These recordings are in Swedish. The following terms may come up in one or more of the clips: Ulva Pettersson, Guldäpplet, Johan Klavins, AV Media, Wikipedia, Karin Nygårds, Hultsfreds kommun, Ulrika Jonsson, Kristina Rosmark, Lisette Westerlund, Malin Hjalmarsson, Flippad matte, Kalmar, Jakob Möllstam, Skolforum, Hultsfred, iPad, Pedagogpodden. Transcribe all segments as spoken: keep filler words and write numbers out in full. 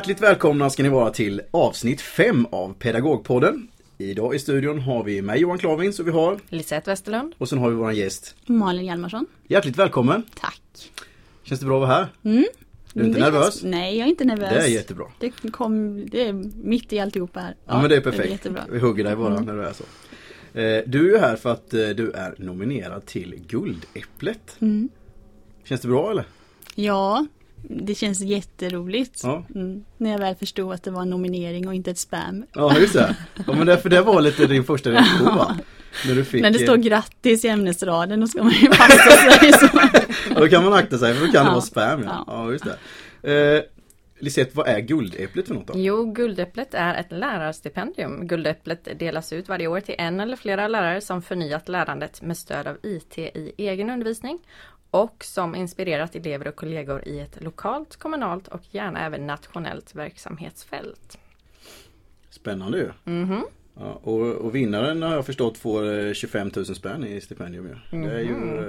Hjärtligt välkomna ska ni vara till avsnitt fem av Pedagogpodden. Idag i studion har vi mig Johan Klavins och vi har Lisette Westerlund. Och sen har vi vår gäst Malin Hjalmarsson. Hjärtligt välkommen. Tack. Känns det bra att vara här? Mm. Du är inte det nervös? Är... Nej, jag är inte nervös. Det är jättebra. Det, kom... det är mitt i alltihopa här. Ja, ja men det är perfekt. Det är vi hugger dig bara mm. när du är så. Du är här för att du är nominerad till Guldäpplet. Mm. Känns det bra eller? Ja, det känns jätteroligt ja. mm, när jag väl förstod att det var en nominering och inte ett spam. Ja, just det. Ja, men därför det var lite din första reaktion va? När, du fick... när det står grattis i ämnesraden, då ska man ju passa sig. Så. Ja, då kan man akta sig, för då kan ja. det vara spam. Ja, ja just det. Eh, Lisette, vad är Guldäpplet för något då? Jo, Guldäpplet är ett lärarstipendium. Guldäpplet delas ut varje år till en eller flera lärare som förnyat lärandet med stöd av I T i egen undervisning. Och som inspirerat elever och kollegor i ett lokalt, kommunalt och gärna även nationellt verksamhetsfält. Spännande ju. Mm-hmm. Ja, och, och vinnaren har jag förstått får tjugofem tusen spänn i stipendium. Ja. Mm-hmm. Det är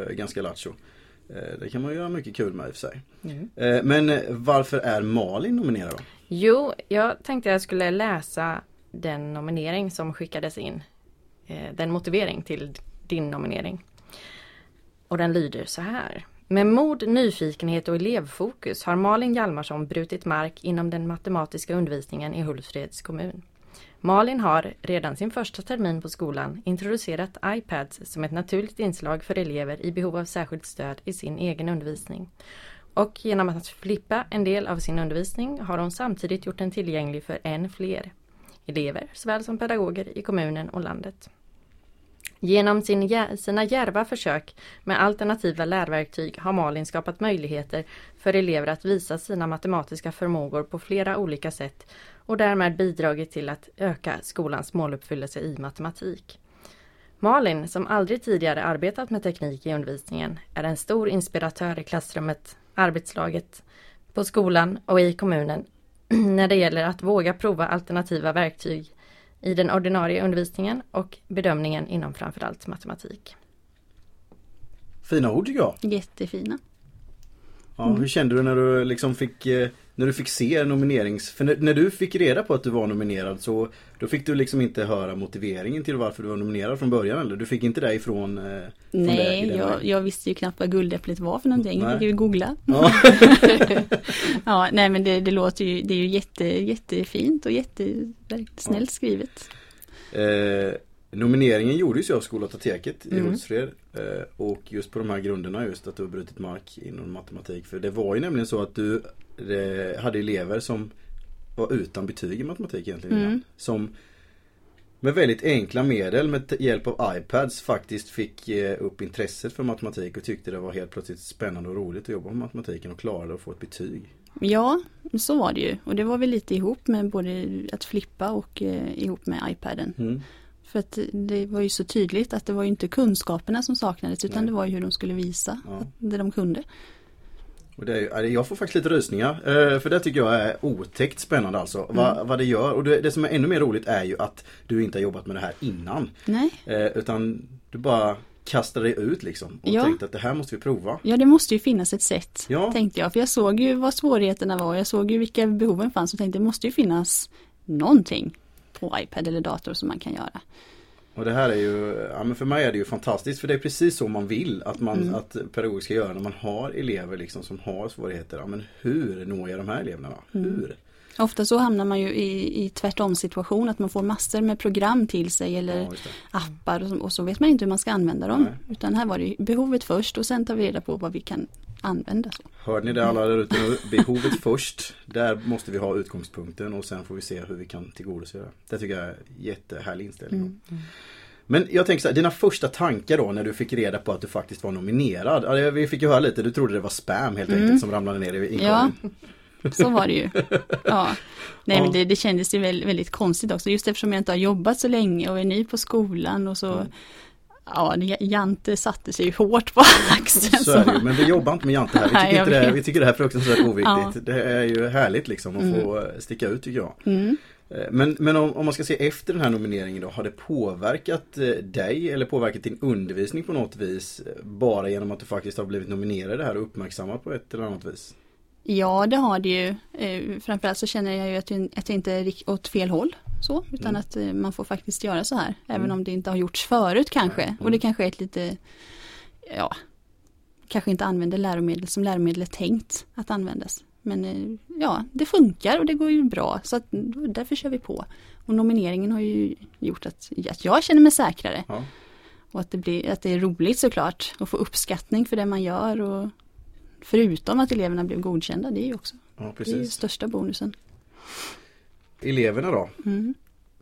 ju ganska lattjo. Det kan man göra mycket kul med i och för sig. Mm. Men varför är Malin nominerad då? Jo, jag tänkte jag skulle läsa den nominering som skickades in. Den motivering till din nominering. Och den lyder så här. Med mod, nyfikenhet och elevfokus har Malin Hjalmarsson brutit mark inom den matematiska undervisningen i Hultsfreds kommun. Malin har redan sin första termin på skolan introducerat iPads som ett naturligt inslag för elever i behov av särskilt stöd i sin egen undervisning. Och genom att flippa en del av sin undervisning har hon samtidigt gjort den tillgänglig för än fler elever, såväl som pedagoger i kommunen och landet. Genom sin, sina djärva försök med alternativa lärverktyg har Malin skapat möjligheter för elever att visa sina matematiska förmågor på flera olika sätt och därmed bidragit till att öka skolans måluppfyllelse i matematik. Malin, som aldrig tidigare arbetat med teknik i undervisningen, är en stor inspiratör i klassrummet, arbetslaget, på skolan och i kommunen när det gäller att våga prova alternativa verktyg i den ordinarie undervisningen och bedömningen inom framförallt matematik. Fina ord tycker jag. Jättefina. Ja, mm. Hur kände du när du liksom fick, när du fick se nominerings... För när, när du fick reda på att du var nominerad så då fick du liksom inte höra motiveringen till varför du var nominerad från början eller? Du fick inte det ifrån... Eh, från Nej, det, jag, jag visste ju knappt vad Guldäpplet var för någonting. Jag fick ju googla. Ja. ja, nej men det, det låter ju, det är ju jätte, jättefint och jättesnällt ja. skrivet. Eh, nomineringen gjordes ju av Skolatoteket i mm. Hultsfred. Och just på de här grunderna just att du har brutit mark inom matematik. För det var ju nämligen så att du hade elever som var utan betyg i matematik egentligen. Mm. Innan, som med väldigt enkla medel med hjälp av iPads faktiskt fick upp intresset för matematik. Och tyckte det var helt plötsligt spännande och roligt att jobba med matematiken och klarade att få ett betyg. Ja, så var det ju. Och det var väl lite ihop med både att flippa och eh, ihop med iPaden. Mm. För att det var ju så tydligt att det var ju inte kunskaperna som saknades utan Nej. det var ju hur de skulle visa ja. det de kunde. Och det är, jag får faktiskt lite rysningar för det tycker jag är otäckt spännande alltså. Mm. Vad, vad det gör och det, det som är ännu mer roligt är ju att du inte har jobbat med det här innan. Nej. Utan du bara kastade dig ut liksom och ja. tänkte att det här måste vi prova. Ja, det måste ju finnas ett sätt ja. tänkte jag. För jag såg ju vad svårigheterna var och jag såg ju vilka behoven fanns och tänkte det måste ju finnas någonting. På iPad eller dator som man kan göra. Och det här är ju, ja men för mig är det ju fantastiskt för det är precis så man vill att man mm. att pedagog ska göra när man har elever liksom som har svårigheter. Ja, men hur når jag de här eleverna? Mm. Hur? Ofta så hamnar man ju i, i tvärtom situation att man får massor med program till sig eller ja, appar och så, och så vet man inte hur man ska använda dem. Nej. Utan här var det behovet först och sen tar vi reda på vad vi kan använda. Så. Hörde ni det alla där ute? Behovet först, där måste vi ha utgångspunkten och sen får vi se hur vi kan tillgodose det. Det tycker jag är en jättehärlig inställning. Mm. Mm. Men jag tänker så här, dina första tankar då när du fick reda på att du faktiskt var nominerad. Alltså, vi fick ju höra lite, du trodde det var spam helt mm. enkelt som ramlade ner i inkorgen. Ja. Så var det ju. Ja. Nej, ja. Men det, det kändes ju väldigt, väldigt konstigt också. Just eftersom jag inte har jobbat så länge och är ny på skolan och så... Mm. Ja, Jante satte sig ju hårt på axeln. Så är det ju, men vi jobbar inte med Jante här. Vi tycker, Nej, inte det, vi tycker det här är fruktansvärt oviktigt. Ja. Det är ju härligt liksom att mm. få sticka ut tycker jag. Mm. Men, men om, om man ska se efter den här nomineringen då, har det påverkat dig eller påverkat din undervisning på något vis bara genom att du faktiskt har blivit nominerad här och uppmärksammat på ett eller annat vis? Ja, det har det ju. Eh, framförallt så känner jag ju att, att det inte är åt fel håll. Så, utan mm. att eh, man får faktiskt göra så här. Även mm. om det inte har gjorts förut kanske. Mm. Och det kanske är ett lite... Ja, kanske inte använder läromedel som läromedel är tänkt att användas. Men eh, ja, det funkar och det går ju bra. Så att, därför kör vi på. Och nomineringen har ju gjort att, att jag känner mig säkrare. Ja. Och att det, blir, att det är roligt såklart. Att få uppskattning för det man gör och... Förutom att eleverna blev godkända, det är ju också ja, det är ju största bonusen. Eleverna då? Mm.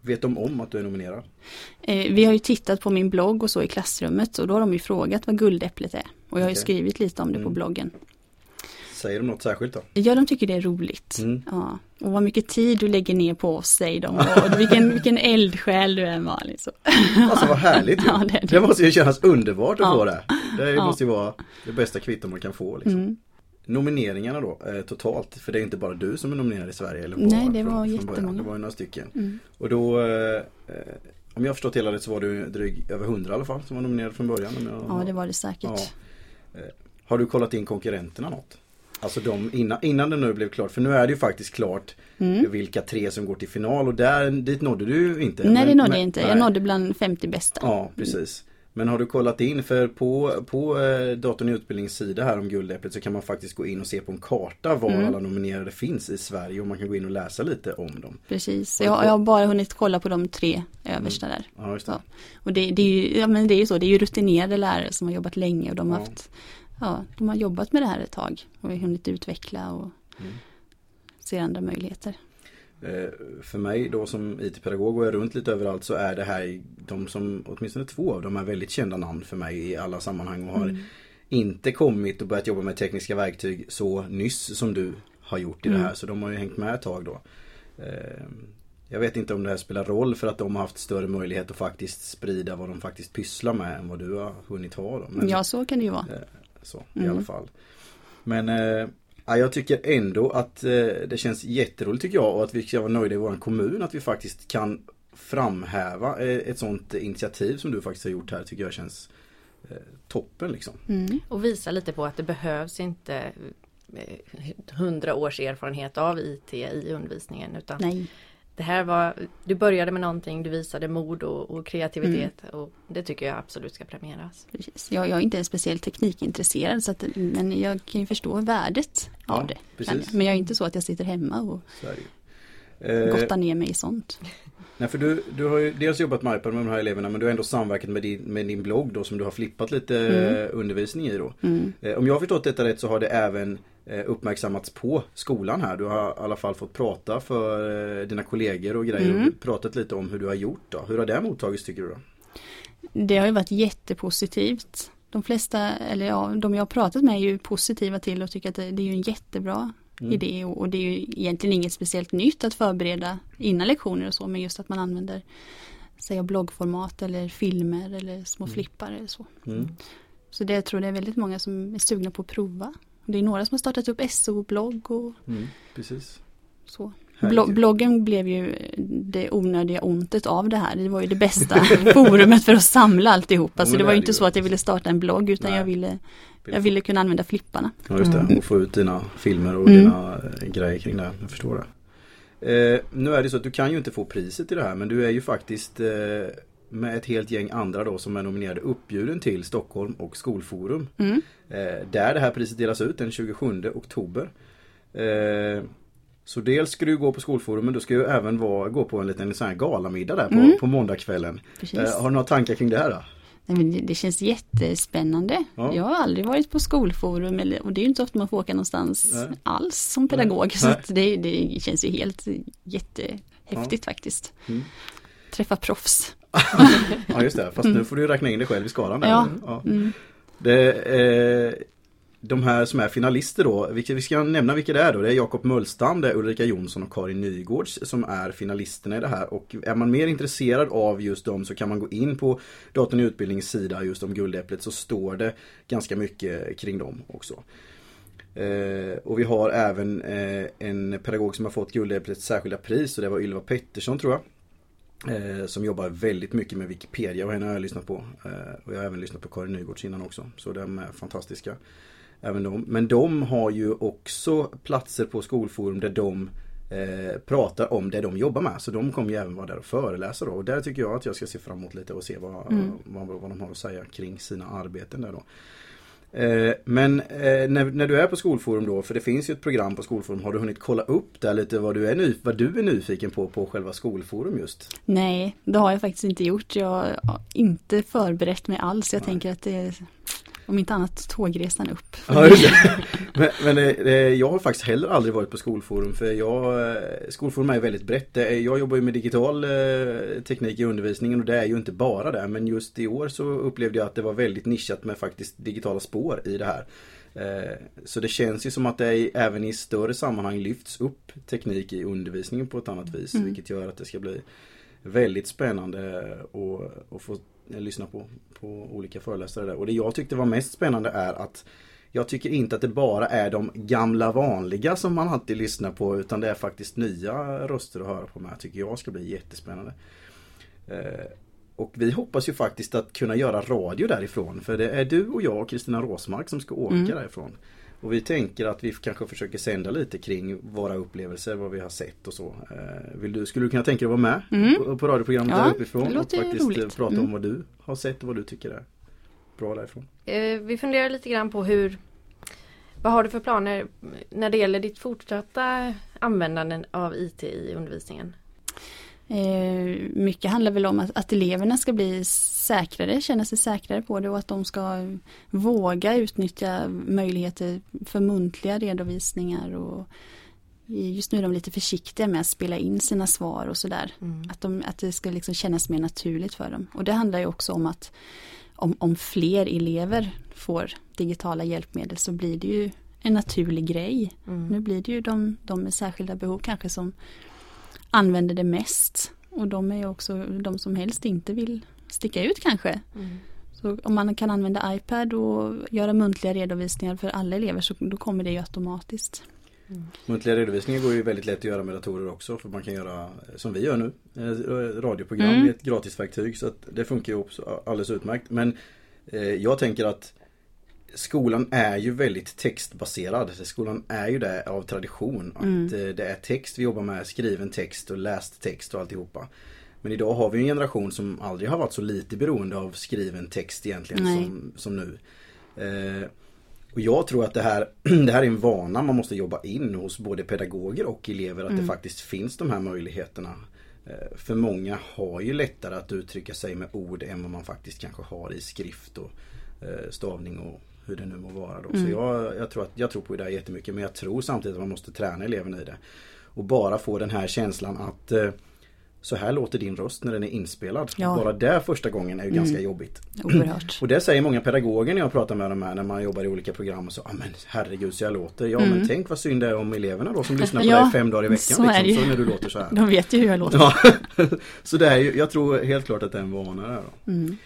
Vet de om att du är nominerad? Eh, vi har ju tittat på min blogg och så i klassrummet och då har de ju frågat vad Guldäpplet är. Och jag har ju okay. skrivit lite om det mm. på bloggen. Säger de något särskilt då? Ja, de tycker det är roligt. Mm. Ja. Och vad mycket tid du lägger ner på oss, säger de. Och vilken, vilken eldsjäl du är, Malin. Så. Alltså vad härligt. Ja, det, det. det måste ju kännas underbart att ja. få det. Det ja. måste ju vara det bästa kvitton man kan få. Liksom. Mm. Nomineringarna då, eh, totalt. För det är inte bara du som är nominerad i Sverige. Eller på, Nej, det var från, jättemånga. Från början. Det var ju några stycken. Mm. Och då... Eh, om jag förstått hela det så var du dryg över hundra i alla fall som var nominerad från början. Jag, ja, det var det säkert. Ja. Eh, har du kollat in konkurrenterna något? Alltså de innan, innan det nu blev klart. För nu är det ju faktiskt klart mm. vilka tre som går till final. Och där, dit nådde du inte. Nej, men, det nådde men, jag inte. Nej. Jag nådde bland femtio bästa. Ja, precis. Mm. Men har du kollat in? För på, på eh, datorn- och utbildningssida här om Guldäpplet så kan man faktiskt gå in och se på en karta var mm. alla nominerade finns i Sverige. Och man kan gå in och läsa lite om dem. Precis. Jag, jag har bara hunnit kolla på de tre översta mm. där. Ja, just det. Ja. Och det, det, är ju, ja, men det är ju så. Det är ju rutinerade lärare som har jobbat länge och de har ja. haft... Ja, de har jobbat med det här ett tag och har hunnit utveckla och mm. se andra möjligheter. För mig då som I T-pedagog och är runt lite överallt så är det här de som, åtminstone två av dem är väldigt kända namn för mig i alla sammanhang och har mm. inte kommit och börjat jobba med tekniska verktyg så nyss som du har gjort i mm. det här. Så de har ju hängt med ett tag då. Jag vet inte om det här spelar roll för att de har haft större möjlighet att faktiskt sprida vad de faktiskt pysslar med än vad du har hunnit ha. Då. Men, ja, så kan det ju vara. Så, mm. i alla fall. Men eh, jag tycker ändå att eh, det känns jätteroligt tycker jag och att vi ska vara nöjda i vår kommun att vi faktiskt kan framhäva eh, ett sånt initiativ som du faktiskt har gjort här tycker jag känns eh, toppen liksom. Mm. Och visa lite på att det behövs inte hundra eh, års erfarenhet av I T i undervisningen utan Nej. det här var, du började med någonting, du visade mod och, och kreativitet mm. och det tycker jag absolut ska premieras. Precis. Jag, jag är inte en speciell teknikintresserad så att, men jag kan ju förstå värdet ja, av det. Precis. Men jag är inte så att jag sitter hemma och eh, gottar ner mig i sånt. Nej, för du, du har ju dels jobbat med iPad med de här eleverna men du har ändå samverkat med din, med din blogg då som du har flippat lite mm. undervisning i då. Mm. Eh, om jag har förstått detta rätt så har det även uppmärksammats på skolan här. Du har i alla fall fått prata för dina kollegor och grejer mm. och pratat lite om hur du har gjort då. Hur har det mottagits tycker du då? Det har ju varit jättepositivt. De flesta, eller ja, de jag har pratat med är ju positiva till och tycker att det är ju en jättebra mm. idé och, och det är ju egentligen inget speciellt nytt att förbereda innan lektioner och så, men just att man använder säga bloggformat eller filmer eller små mm. flippar eller så. Mm. Så det jag tror det är väldigt många som är sugna på att prova. Det är några som har startat upp S O-blogg och mm, precis. Så. Bl- bloggen blev ju det onödiga ontet av det här. Det var ju det bästa forumet för att samla alltihop. Ja, alltså det var ju inte så att jag ville starta en blogg utan jag ville, jag ville kunna använda flipparna. Ja, just det. Och få ut dina filmer och mm. dina grejer kring det här. Jag förstår det. Eh, nu är det så att du kan ju inte få priset i det här men du är ju faktiskt... Eh, med ett helt gäng andra då som är nominerade uppbjuden till Stockholm och Skolforum. Mm. Eh, där det här priset delas ut den tjugosjunde oktober. Eh, så dels ska du gå på Skolforum men du ska ju även vara, gå på en liten sån här galamiddag där på, mm. på måndagskvällen. Eh, har du några tankar kring det här då? Nej, men det, det känns jättespännande. Ja. Jag har aldrig varit på Skolforum eller, och det är ju inte ofta man får åka någonstans Nej. alls som pedagog. Nej. Så att det, det känns ju helt jättehäftigt ja. faktiskt. Mm. Träffa proffs. Ja just det, fast mm. nu får du räkna in dig själv i skalan där. Ja. Ja. Mm. Det, eh, de här som är finalister då, vilka, vi ska nämna vilka det är då. Det är Jakob Möllstam, det är Ulrika Jonsson och Karin Nygårds som är finalisterna i det här. Och är man mer intresserad av just dem så kan man gå in på datorn- och utbildningssida just om Guldäpplet så står det ganska mycket kring dem också. Eh, och vi har även eh, en pedagog som har fått Guldäpplets särskilda pris och det var Ulva Pettersson tror jag. Eh, som jobbar väldigt mycket med Wikipedia och henne har jag lyssnat på eh, och jag har även lyssnat på Karin Nygårds innan också så de är fantastiska även de. Men de har ju också platser på Skolforum där de eh, pratar om det de jobbar med. Så de kommer ju även vara där och föreläsa då. Och där tycker jag att jag ska se framåt lite och se vad, mm. vad, vad de har att säga kring sina arbeten där då. Eh, men eh, när, när du är på Skolforum då, för det finns ju ett program på Skolforum, har du hunnit kolla upp där lite vad du är, nyf- vad du är nyfiken på på själva Skolforum just? Nej, det har jag faktiskt inte gjort. Jag har inte förberett mig alls. Jag Nej. tänker att det är, om inte annat, tågresan upp. Ja, men men eh, jag har faktiskt heller aldrig varit på Skolforum, för jag, Skolforum är väldigt brett. Jag jobbar ju med digital eh, teknik i undervisningen och det är ju inte bara det. Men just i år så upplevde jag att det var väldigt nischat med faktiskt digitala spår i det här. Eh, så det känns ju som att det även i större sammanhang lyfts upp teknik i undervisningen på ett annat vis. Mm. Vilket gör att det ska bli väldigt spännande att, att få lyssna på, på olika föreläsare där. Och det jag tyckte var mest spännande är att jag tycker inte att det bara är de gamla vanliga som man alltid lyssnar på, utan det är faktiskt nya röster att höra på med. Tycker jag ska bli jättespännande. Eh, och vi hoppas ju faktiskt att kunna göra radio därifrån, för det är du och jag och Kristina Rosmark som ska åka mm. därifrån. Och vi tänker att vi kanske försöker sända lite kring våra upplevelser, vad vi har sett och så. Vill du, skulle du kunna tänka dig vara med mm. på, på radioprogrammet ja, där uppifrån och faktiskt roligt. prata mm. om vad du har sett och vad du tycker är bra därifrån? Vi funderar lite grann på hur, vad har du för planer när det gäller ditt fortsatta användande av I T i undervisningen? Mycket handlar väl om att, att eleverna ska bli säkrare, känna sig säkrare på det, och att de ska våga utnyttja möjligheter för muntliga redovisningar, och just nu är de lite försiktiga med att spela in sina svar och sådär. Mm. Att, de, att det ska liksom kännas mer naturligt för dem. Och det handlar ju också om att om, om fler elever får digitala hjälpmedel så blir det ju en naturlig grej. Mm. Nu blir det ju de, de med särskilda behov kanske som använder det mest, och de är ju också de som helst inte vill sticka ut kanske. Mm. Så om man kan använda iPad och göra muntliga redovisningar för alla elever, så då kommer det ju automatiskt. Mm. Muntliga redovisningar går ju väldigt lätt att göra med datorer också, för man kan göra som vi gör nu, radioprogram mm. med ett gratisverktyg, så att det funkar ju också alldeles utmärkt. Men eh, jag tänker att skolan är ju väldigt textbaserad. Skolan är ju det av tradition. Att mm. det är text vi jobbar med, skriven text och läst text och alltihopa. Men idag har vi en generation som aldrig har varit så lite beroende av skriven text egentligen som, som nu. Eh, och jag tror att det här, det här är en vana man måste jobba in hos både pedagoger och elever. Att mm. det faktiskt finns de här möjligheterna. Eh, för många har ju lättare att uttrycka sig med ord än vad man faktiskt kanske har i skrift och eh, stavning och hur det nu må vara då. Mm. Så jag, jag, tror att, jag tror på det här jättemycket, men jag tror samtidigt att man måste träna eleverna i det. Och bara få den här känslan att eh, så här låter din röst när den är inspelad. Ja. Bara där första gången är ju mm. ganska jobbigt. Oerhört. Och det säger många pedagoger när jag pratar med dem här, när man jobbar i olika program och så, ah, men herregud så jag låter. Ja mm. men tänk vad synd det är om eleverna då som lyssnar på ja, dig fem dagar i veckan. Så, liksom, så när du låter så här. De vet ju hur jag låter. Ja. Så det är ju, jag tror helt klart att det är en vana där då. Mm.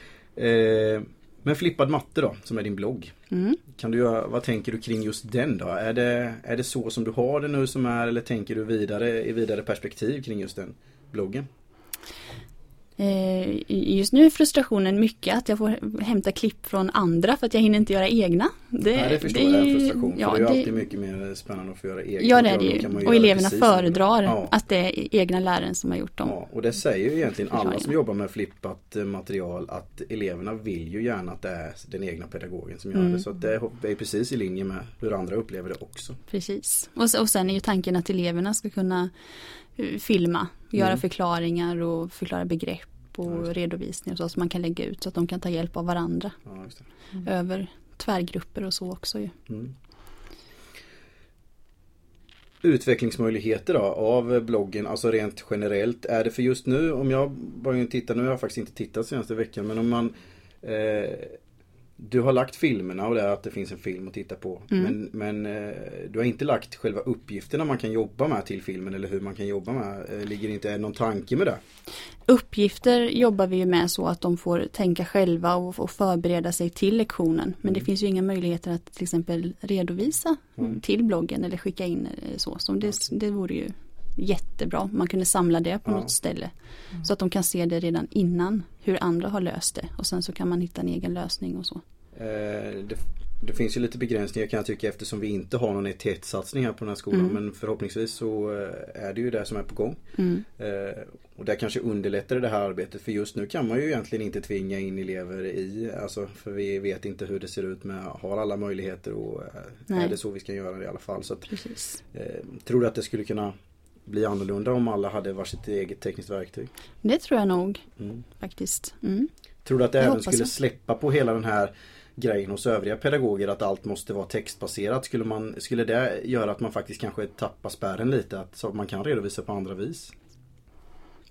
Eh, Men Flippad matte då, som är din blogg. Mm. Kan du, vad tänker du kring just den då? Är det, är det så som du har det nu som är, eller tänker du vidare i vidare perspektiv kring just den bloggen? Just nu är frustrationen mycket att jag får hämta klipp från andra för att jag hinner inte göra egna. Det, Nej, det förstår det, jag är en frustration. Ja, för det är ju alltid mycket mer spännande att få göra egna. Ja, det är det ju. Och eleverna föredrar ja. att det är egna läraren som har gjort dem. Ja, och det säger ju egentligen alla som jobbar med flippat material att eleverna vill ju gärna att det är den egna pedagogen som gör mm. det. Så att det är precis i linje med hur andra upplever det också. Precis. Och, och sen är ju tanken att eleverna ska kunna filma, göra mm. förklaringar och förklara begrepp och ja, redovisningar och så som man kan lägga ut så att de kan ta hjälp av varandra ja, just det. Mm. över tvärgrupper och så också ju. Mm. Utvecklingsmöjligheter då av bloggen, alltså rent generellt, är det för just nu, om jag bara tittar, nu har jag faktiskt inte tittat senaste veckan, men om man eh, du har lagt filmerna och det är att det finns en film att titta på. Mm. Men, men du har inte lagt själva uppgifterna man kan jobba med till filmen eller hur man kan jobba med. Ligger det inte någon tanke med det? Uppgifter jobbar vi ju med så att de får tänka själva och, och förbereda sig till lektionen. Men mm. det finns ju inga möjligheter att till exempel redovisa mm. till bloggen eller skicka in så. Så det, okay. det vore ju jättebra. Man kunde samla det på ja. något ställe mm. så att de kan se det redan innan hur andra har löst det, och sen så kan man hitta en egen lösning och så. Eh, det, det finns ju lite begränsningar kan jag tycka eftersom vi inte har någon E T T-satsning här på den här skolan. Mm. Men förhoppningsvis så är det ju det som är på gång. Mm. Eh, och det kanske underlättar det här arbetet. För just nu kan man ju egentligen inte tvinga in elever i. Alltså, för vi vet inte hur det ser ut med har alla möjligheter. Och Nej. Är det så vi ska göra det i alla fall. Så att, eh, tror du att det skulle kunna bli annorlunda om alla hade varsitt eget tekniskt verktyg? Det tror jag nog mm. faktiskt. Mm. Tror du att det jag även skulle jag. släppa på hela den här grejen hos övriga pedagoger att allt måste vara textbaserat? Skulle, man, skulle det göra att man faktiskt kanske tappar spärren lite att, så att man kan redovisa på andra vis?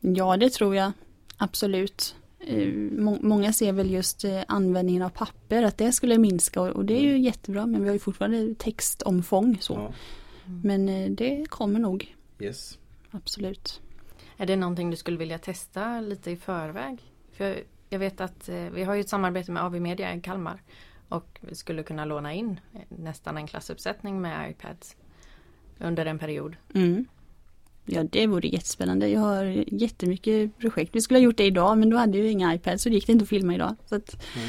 Ja, det tror jag. Absolut. Mm. Många ser väl just användningen av papper att det skulle minska och det är ju mm. jättebra men vi har ju fortfarande textomfång. Så. Ja. Mm. Men det kommer nog. Yes. Absolut. Är det någonting du skulle vilja testa lite i förväg? För jag, jag vet att eh, vi har ju ett samarbete med A V Media i Kalmar och vi skulle kunna låna in nästan en klassuppsättning med iPads under en period. Mm. Ja, det vore jättespännande. Jag har jättemycket projekt. Vi skulle ha gjort det idag men då hade ju inga iPads så det gick det inte att filma idag. Så att, mm.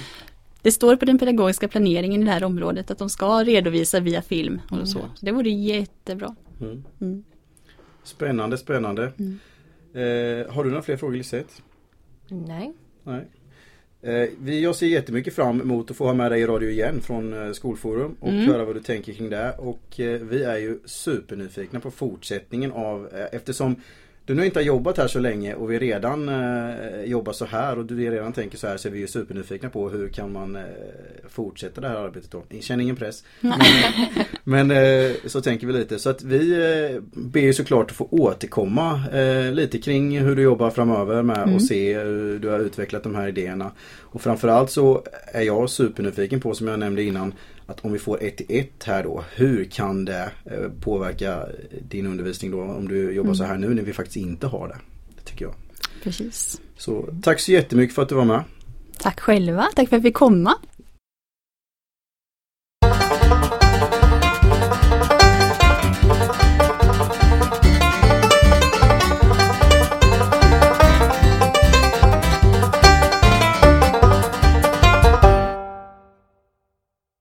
Det står på den pedagogiska planeringen i det här området att de ska redovisa via film och mm. så. Så det vore jättebra. Mm. Mm. Spännande, spännande. Mm. Eh, har du några fler frågor, Lisette? Nej. Nej. Eh, vi, jag ser jättemycket fram emot att få ha med dig i radio igen från eh, Skolforum och mm. höra vad du tänker kring det. Och eh, vi är ju supernyfikna på fortsättningen av, eh, eftersom du nu inte har jobbat här så länge och vi redan eh, jobbar så här och du redan tänker så här så är vi ju supernyfikna på hur kan man eh, fortsätta det här arbetet då. Jag känner ingen press. Men, men eh, så tänker vi lite. Så att vi eh, ber ju såklart att få återkomma eh, lite kring hur du jobbar framöver med mm. och se hur du har utvecklat de här idéerna. Och framförallt så är jag supernyfiken på, som jag nämnde innan, att om vi får ett till ett här då, hur kan det påverka din undervisning då om du jobbar mm. så här nu när vi faktiskt inte har det, det tycker jag. Precis. Så tack så jättemycket för att du var med. Tack själva, tack för att vi fick komma.